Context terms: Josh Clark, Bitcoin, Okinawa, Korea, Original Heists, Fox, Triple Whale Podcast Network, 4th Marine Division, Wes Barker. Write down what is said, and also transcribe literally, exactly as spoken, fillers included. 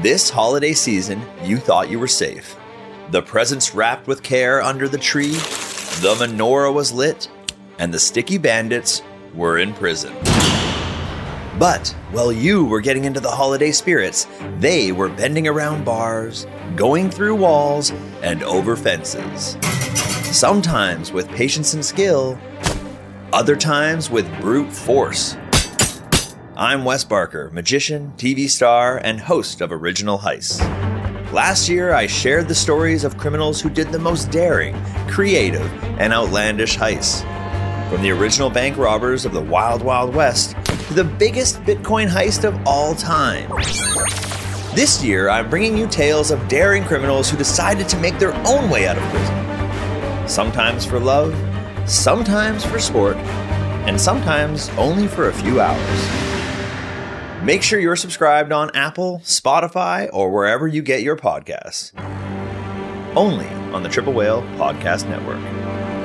This holiday season, you thought you were safe. The presents wrapped with care under the tree, the menorah was lit, and the sticky bandits were in prison. But while you were getting into the holiday spirits, they were bending around bars, going through walls, and over fences. Sometimes with patience and skill, other times with brute force. I'm Wes Barker, magician, T V star, and host of Original Heists. Last year, I shared the stories of criminals who did the most daring, creative, and outlandish heists. From the original bank robbers of the Wild Wild West, the biggest Bitcoin heist of all time. This year, I'm bringing you tales of daring criminals who decided to make their own way out of prison. Sometimes for love, sometimes for sport, and sometimes only for a few hours. Make sure you're subscribed on Apple, Spotify, or wherever you get your podcasts. Only on the Triple Whale Podcast Network.